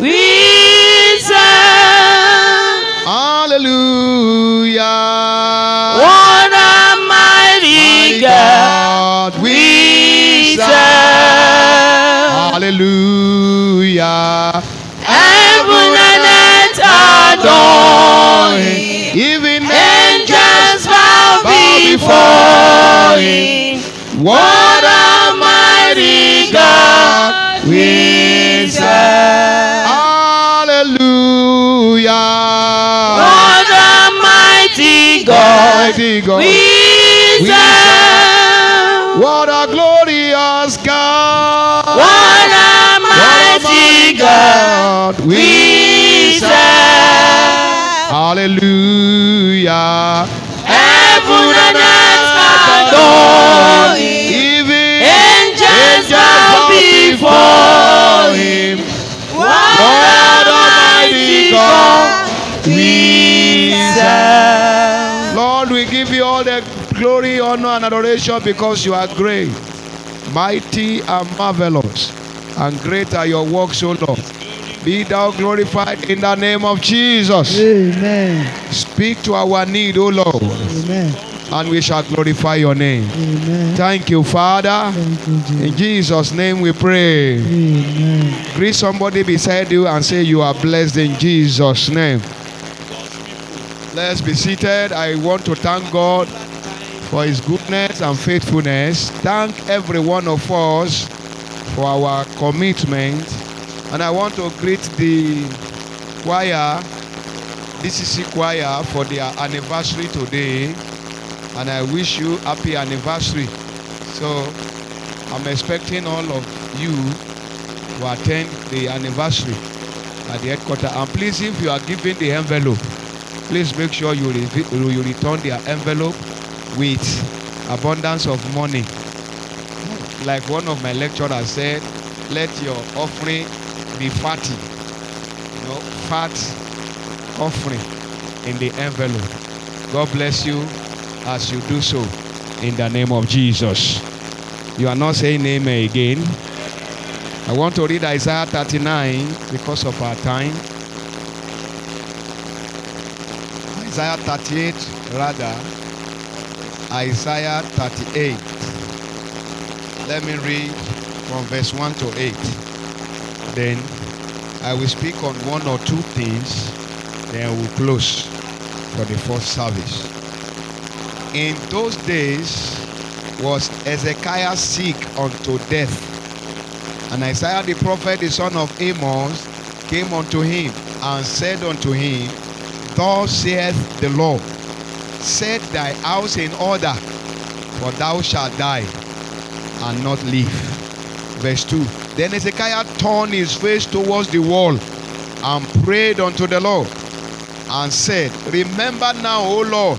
We serve. Hallelujah. What a mighty God we serve. Hallelujah. Heaven and earth adore him. Even angels bow before him. What a mighty God we serve. What a mighty God we serve. What a glorious God. What a mighty God we serve. Hallelujah. Heaven and earth adore him. Even angels bow before him. What a mighty God we serve. Lord, we give you all the glory, honor, and adoration because you are great, mighty, and marvelous, and great are your works, O Lord. Be thou glorified in the name of Jesus. Amen. Speak to our need, O Lord. Amen. And we shall glorify your name. Amen. Thank you, Father. Thank you, Jesus. In Jesus' name we pray. Amen. Greet somebody beside you and say you are blessed in Jesus' name. Let's be seated. I want to thank God for his goodness and faithfulness. Thank every one of us for our commitment. And I want to greet the choir, DCC choir, for their anniversary today. And I wish you happy anniversary. So I'm expecting all of you to attend the anniversary at the headquarters. And please, if you are giving the envelope, please make sure you return their envelope with abundance of money. Like one of my lecturers said, let your offering be fatty. You know, fat offering in the envelope. God bless you as you do so in the name of Jesus. You are not saying amen again. I want to read Isaiah 39 because of our time. Isaiah 38, rather. Isaiah 38. Let me read from verse 1 to 8. Then I will speak on one or two things. Then we'll close for the first service. In those days was Hezekiah sick unto death. And Isaiah the prophet, the son of Amos, came unto him and said unto him, Thus saith the Lord, set thy house in order, for thou shalt die and not live. Verse 2. Then Hezekiah turned his face towards the wall and prayed unto the Lord and said, Remember now, O Lord,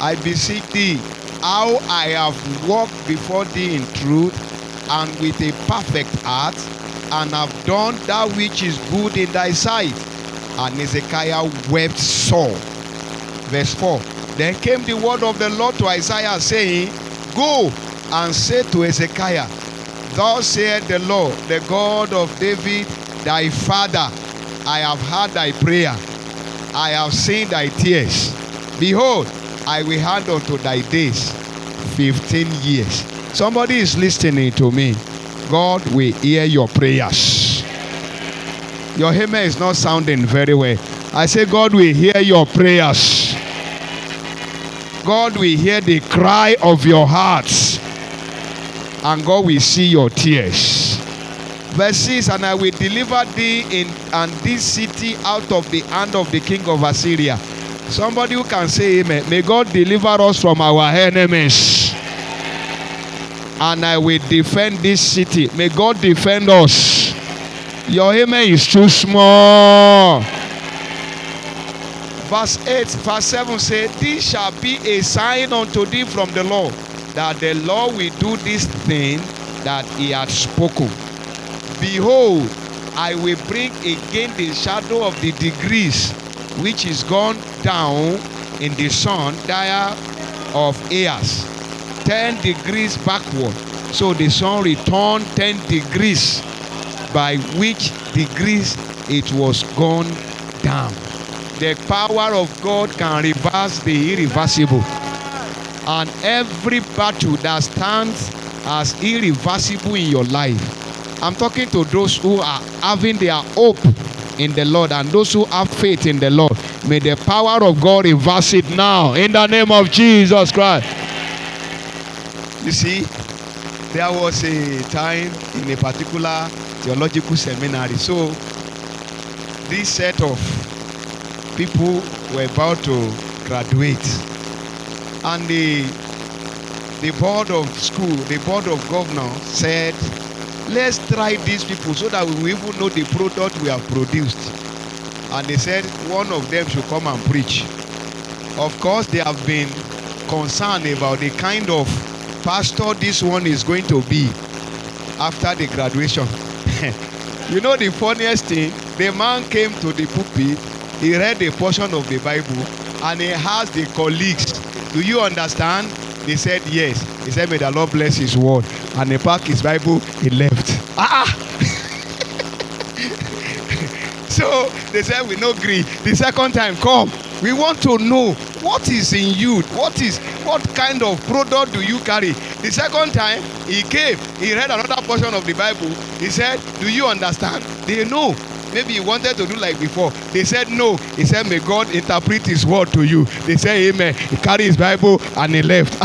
I beseech thee, how I have walked before thee in truth and with a perfect heart, and have done that which is good in thy sight. And Hezekiah wept sore. Verse 4. Then came the word of the Lord to Isaiah, saying, Go and say to Hezekiah, Thus saith the Lord, the God of David, thy father, I have heard thy prayer, I have seen thy tears. Behold, I will add unto thy days 15 years. Somebody is listening to me. God will hear your prayers. Your amen is not sounding very well. I say, God will hear your prayers. God will hear the cry of your hearts. And God will see your tears. Verse 6, And I will deliver thee and this city out of the hand of the king of Assyria. Somebody who can say amen. May God deliver us from our enemies. And I will defend this city. May God defend us. Your amen is too small. Verse 8, verse 7 says, This shall be a sign unto thee from the Lord, that the Lord will do this thing that he hath spoken. Behold, I will bring again the shadow of the degrees, which is gone down in the sun, dire of years, 10 degrees backward. So the sun returned 10 degrees. By which degrees it was gone down. The power of God can reverse the irreversible. And every battle that stands as irreversible in your life, I'm talking to those who are having their hope in the Lord and those who have faith in the Lord. May the power of God reverse it now in the name of Jesus Christ. You see, there was a time in a particular theological seminary. So this set of people were about to graduate, and the board of school, the board of governors said, let's try these people so that we will even know the product we have produced. And they said one of them should come and preach. Of course, they have been concerned about the kind of pastor this one is going to be after the graduation. You know the funniest thing? The man came to the pulpit, he read a portion of the Bible, and he asked the colleagues, do you understand? They said yes. He said, may the Lord bless his word. And he packed his Bible, he left. So they said, we no agree. The second time, come. We want to know what is in you. What kind of product do you carry? The second time, he came. He read another portion of the Bible. He said, do you understand? They know. Maybe he wanted to do like before. They said no. He said, may God interpret his word to you. They said, amen. He carried his Bible and he left.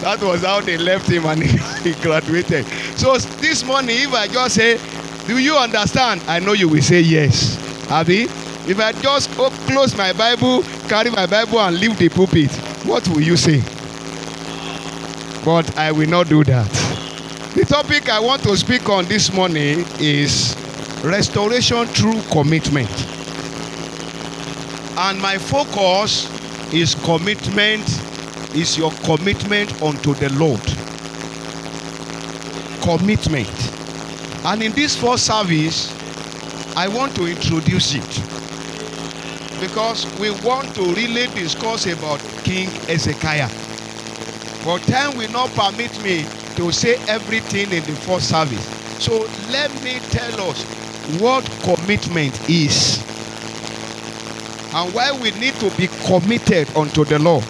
That was how they left him, and he graduated. So this morning, if I just say, do you understand? I know you will say yes. Abi, if I just close my Bible, carry my Bible and leave the pulpit, what will you say? But I will not do that. The topic I want to speak on this morning is restoration through commitment. And my focus is commitment, is your commitment unto the Lord. Commitment. And in this first service, I want to introduce it, because we want to really discuss about King Hezekiah. But time will not permit me to say everything in the first service. So let me tell us what commitment is and why we need to be committed unto the Lord.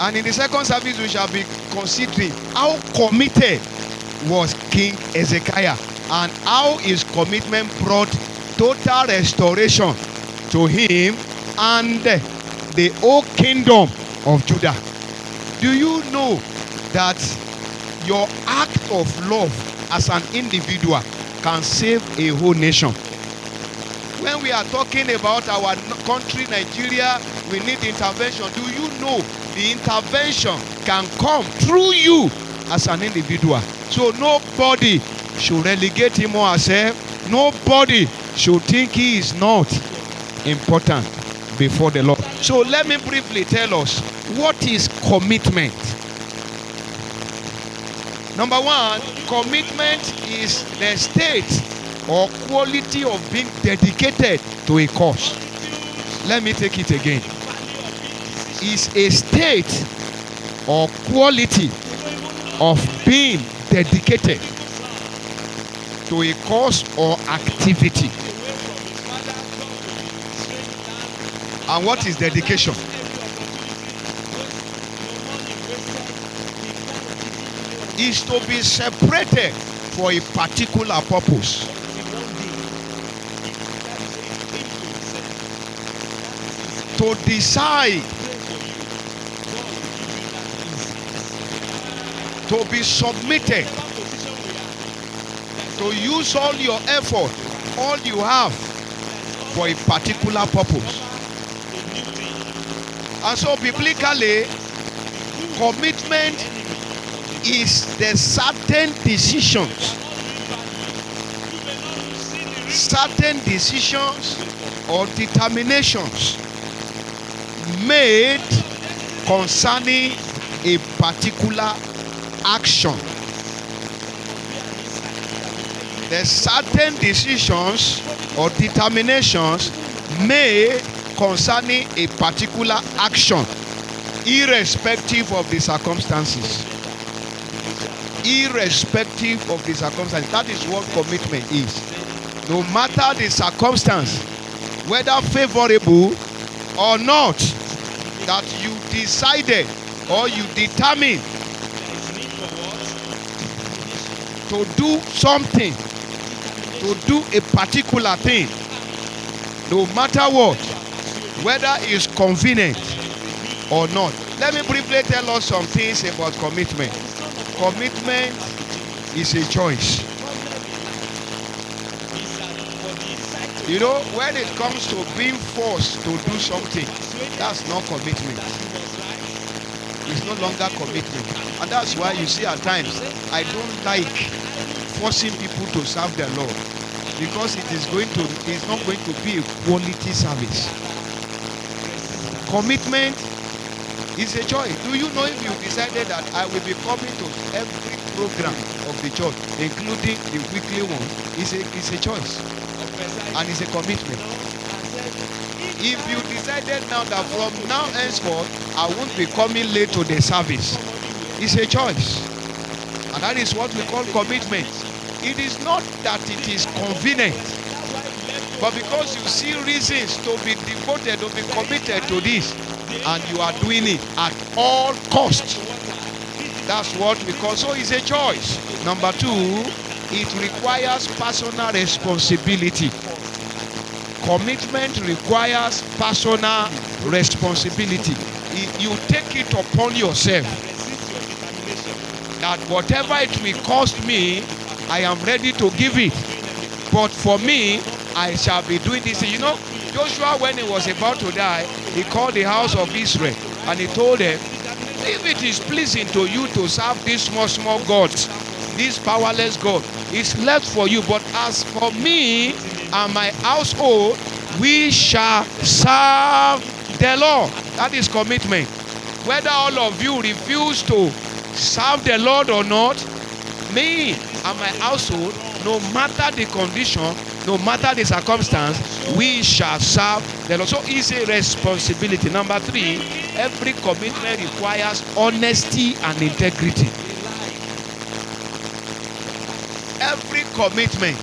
And in the second service, we shall be considering how committed was King Hezekiah and how his commitment brought total restoration to him and the whole kingdom of Judah. Do you know that your act of love as an individual can save a whole nation? When we are talking about our country, Nigeria, we need intervention. Do you know the intervention can come through you as an individual? So nobody should relegate him or herself. Nobody should think he is not important before the Lord. So let me briefly tell us, what is commitment? Number one, commitment is the state or quality of being dedicated to a cause. Let me take it again. It's a state or quality of being dedicated to a cause or activity. And what is dedication? Is to be separated for a particular purpose. To decide, to be submitted, to use all your effort, all you have, for a particular purpose. And so biblically, commitment is the certain decisions or determinations made concerning a particular action. The certain decisions or determinations made concerning a particular action, irrespective of the circumstances. Irrespective of the circumstances. That is what commitment is. No matter the circumstance, whether favorable or not, that you decided or you determined to do something, to do a particular thing, no matter what, whether it's convenient or not. Let me briefly tell us some things about commitment. Commitment is a choice. You know, when it comes to being forced to do something, that's not commitment. It's no longer commitment. And that's why you see at times, I don't like forcing people to serve the Lord, because it's not going to be a quality service. Commitment is a choice. Do you know if you decided that I will be coming to every program of the church, including the weekly one? It's a choice. And it's a commitment. If you decided now that from now henceforth, I won't be coming late to the service, it's a choice. And that is what we call commitment. It is not that it is convenient, but because you see reasons to be devoted, to be committed to this, and you are doing it at all costs. That's what we call, so it's a choice. Number two, it requires personal responsibility. Commitment requires personal responsibility. You take it upon yourself that whatever it will cost me, I am ready to give it. But for me, I shall be doing this. You know, Joshua, when he was about to die, he called the house of Israel and he told them, if it is pleasing to you to serve these small gods, this powerless God, is left for you. But as for me and my household, we shall serve the Lord. That is commitment. Whether all of you refuse to serve the Lord or not, me and my household, no matter the condition, no matter the circumstance, we shall serve the Lord. So it's a responsibility. Number three, every commitment requires honesty and integrity. Every commitment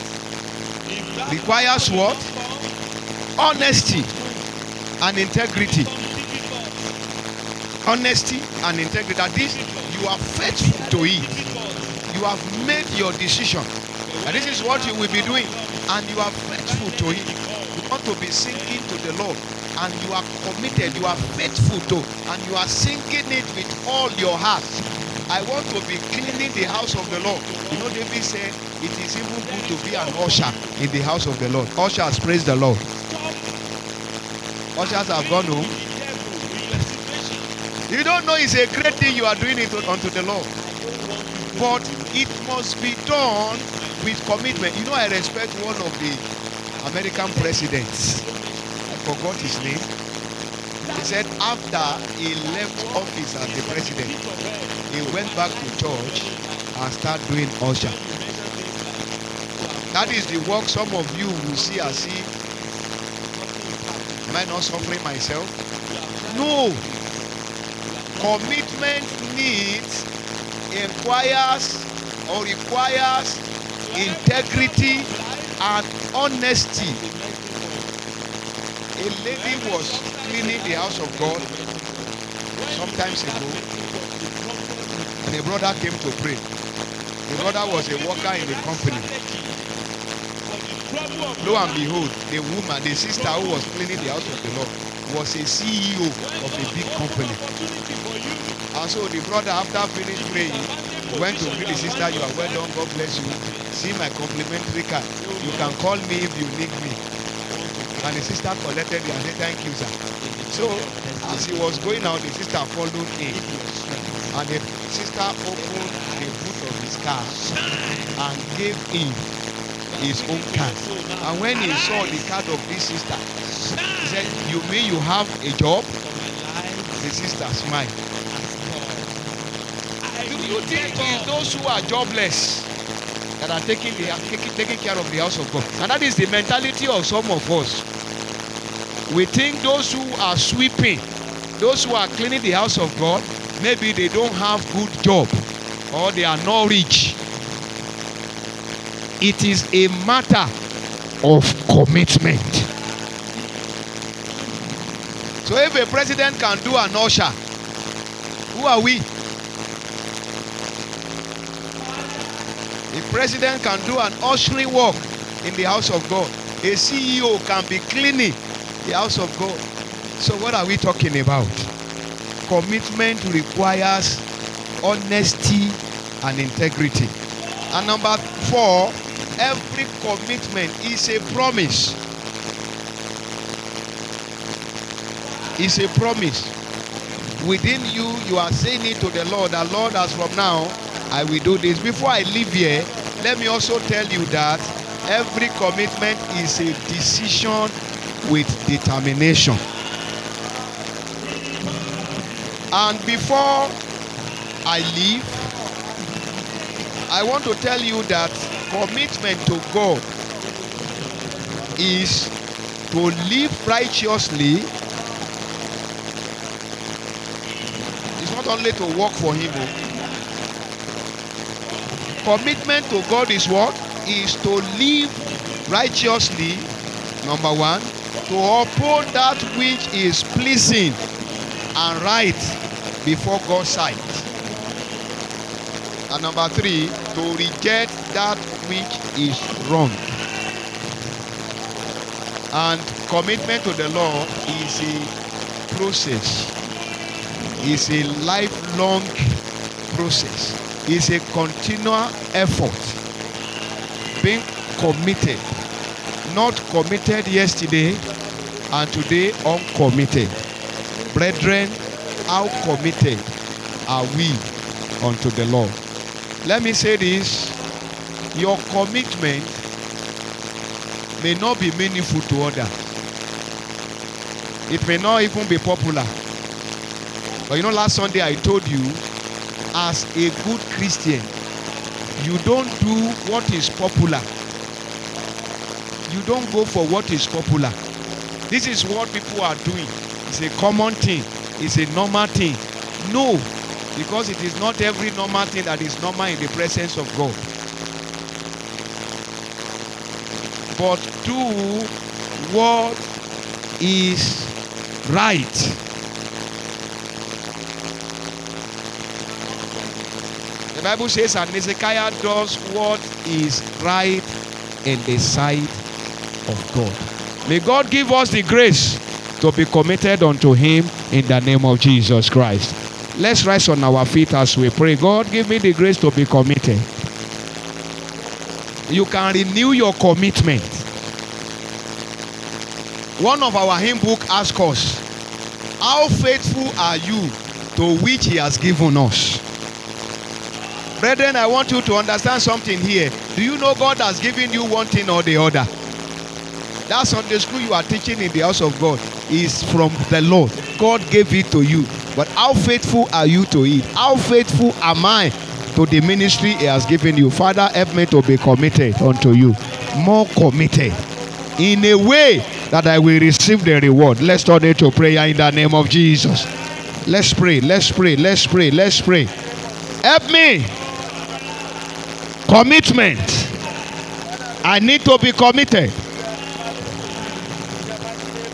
requires what? Honesty and integrity. Honesty and integrity. That is, you are faithful to it. You have made your decision. And this is what you will be doing. And you are faithful to it. You want to be singing to the Lord. And you are committed. You are faithful to. And you are singing it with all your heart. I want to be cleaning the house of the Lord. You know, David said, it is even good to be an usher in the house of the Lord. Ushers, praise the Lord. Ushers have gone home. You don't know it's a great thing you are doing it unto the Lord. But it must be done with commitment. You know, I respect one of the American presidents. I forgot his name. He said after he left office as the president, he went back to church and started doing usher. That is the work some of you will see as if, am I not suffering myself? No. Commitment requires integrity and honesty. A lady was cleaning the house of God sometimes ago. And a brother came to pray. The brother was a worker in the company. Lo and behold, the woman, the sister who was cleaning the house of the Lord, was a CEO of a big company. And so the brother, after finished praying, went to greet the sister. You are well done. God bless you. See my complimentary card. You can call me if you need me. And the sister collected it and said, thank you, sir. So as he was going out, the sister followed him. And the sister opened the boot of his car and gave him his own card. And when he saw the card of this sister, he said, you mean you have a job? The sister smiled. Do you think it's those who are jobless that are taking care of the house of God? And that is the mentality of some of us. We think those who are sweeping, those who are cleaning the house of God, maybe they don't have good job or they are not rich. It is a matter of commitment. So if a president can do an usher, who are we? A president can do an ushering work in the house of God. A CEO can be cleaning the house of God. So what are we talking about? Commitment requires honesty and integrity. And number 4, every commitment is a promise. It's a promise. Within you, you are saying it to the Lord, that Lord, as from now, I will do this. Before I leave here, let me also tell you that every commitment is a decision with determination. And before I leave, I want to tell you that commitment to God is to live righteously. It's not only to work for Him. Commitment to God is what? Is to live righteously, number 1, to uphold that which is pleasing and right before God's sight. And number 3, to reject that which is wrong. And commitment to the Lord is a process. It's a lifelong process. It's a continual effort. Being committed. Not committed yesterday and today uncommitted. Brethren, how committed are we unto the Lord? Let me say this. Your commitment may not be meaningful to others. It may not even be popular. But you know, last Sunday I told you, as a good Christian, you don't do what is popular. You don't go for what is popular. This is what people are doing. It's a common thing. It's a normal thing. No, because it is not every normal thing that is normal in the presence of God. But do what is right. The Bible says, and Hezekiah does what is right in the sight of God. May God give us the grace to be committed unto Him in the name of Jesus Christ. Let's rise on our feet as we pray. God, give me the grace to be committed. You can renew your commitment. One of our hymn book asks us, how faithful are you to which He has given us? Brethren, I want you to understand something here. Do you know God has given you one thing or the other? That Sunday school you are teaching in the house of God is from the Lord. God gave it to you. But how faithful are you to it? How faithful am I to the ministry He has given you? Father, help me to be committed unto You. More committed. In a way that I will receive the reward. Let's turn it to prayer in the name of Jesus. Let's pray. Let's pray. Let's pray. Let's pray. Help me. Commitment. I need to be committed.